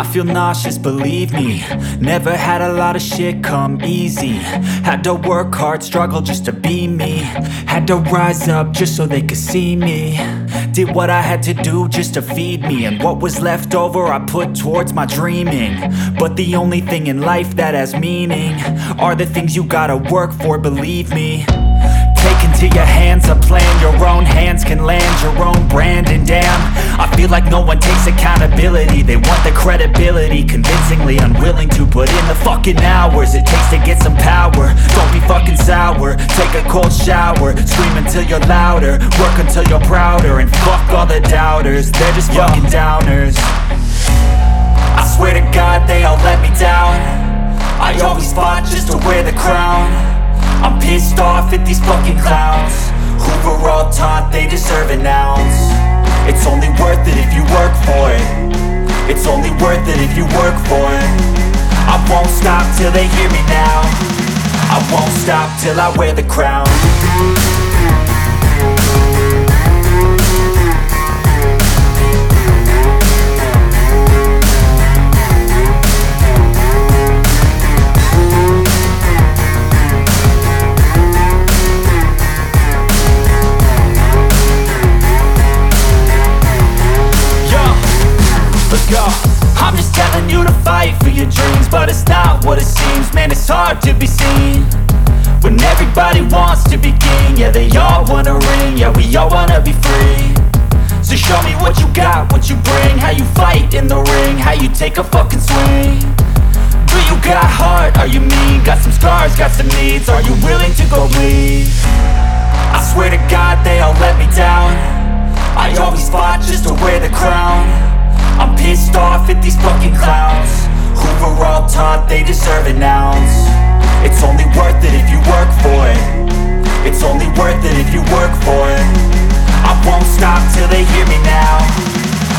I feel nauseous, believe me. Never had a lot of shit come easy. Had to work hard, struggle just to be me. Had to rise up just so they could see me. Did what I had to do just to feed me, and what was left over I put towards my dreaming. But the only thing in life that has meaning are the things you gotta work for, believe me. Take into your hands a plan, your own hands can land your own brand. And damn, I feel like no one takes accountability. They want the credibility, convincingly unwilling to put in the fucking hours it takes to get some power. Don't be fucking sour, take a cold shower. Scream until you're louder, work until you're prouder. And fuck all the doubters, they're just fucking downers. I swear to God they all let me down. I always fought just to wear the crown. I'm pissed off at these fucking clowns who were all taught they deserve an ounce. It's only worth it if you work for it. It's only worth it if you work for it. I won't stop till they hear me now. I won't stop till I wear the crown. I'm just telling you to fight for your dreams, but it's not what it seems. Man, it's hard to be seen when everybody wants to be king. Yeah, they all wanna ring, yeah, we all wanna be free. So show me what you got, what you bring, how you fight in the ring, how you take a fucking swing. Do you got heart, are you mean? Got some scars, got some needs, are you willing to go bleed? I swear to God they all let me down. I always fought just to wear the crown. I'm pissed off at these fucking clowns who were all taught they deserve an ounce. It's only worth it if you work for it. It's only worth it if you work for it. I won't stop till they hear me now.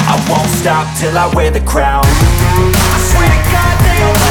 I won't stop till I wear the crown. I swear to God they all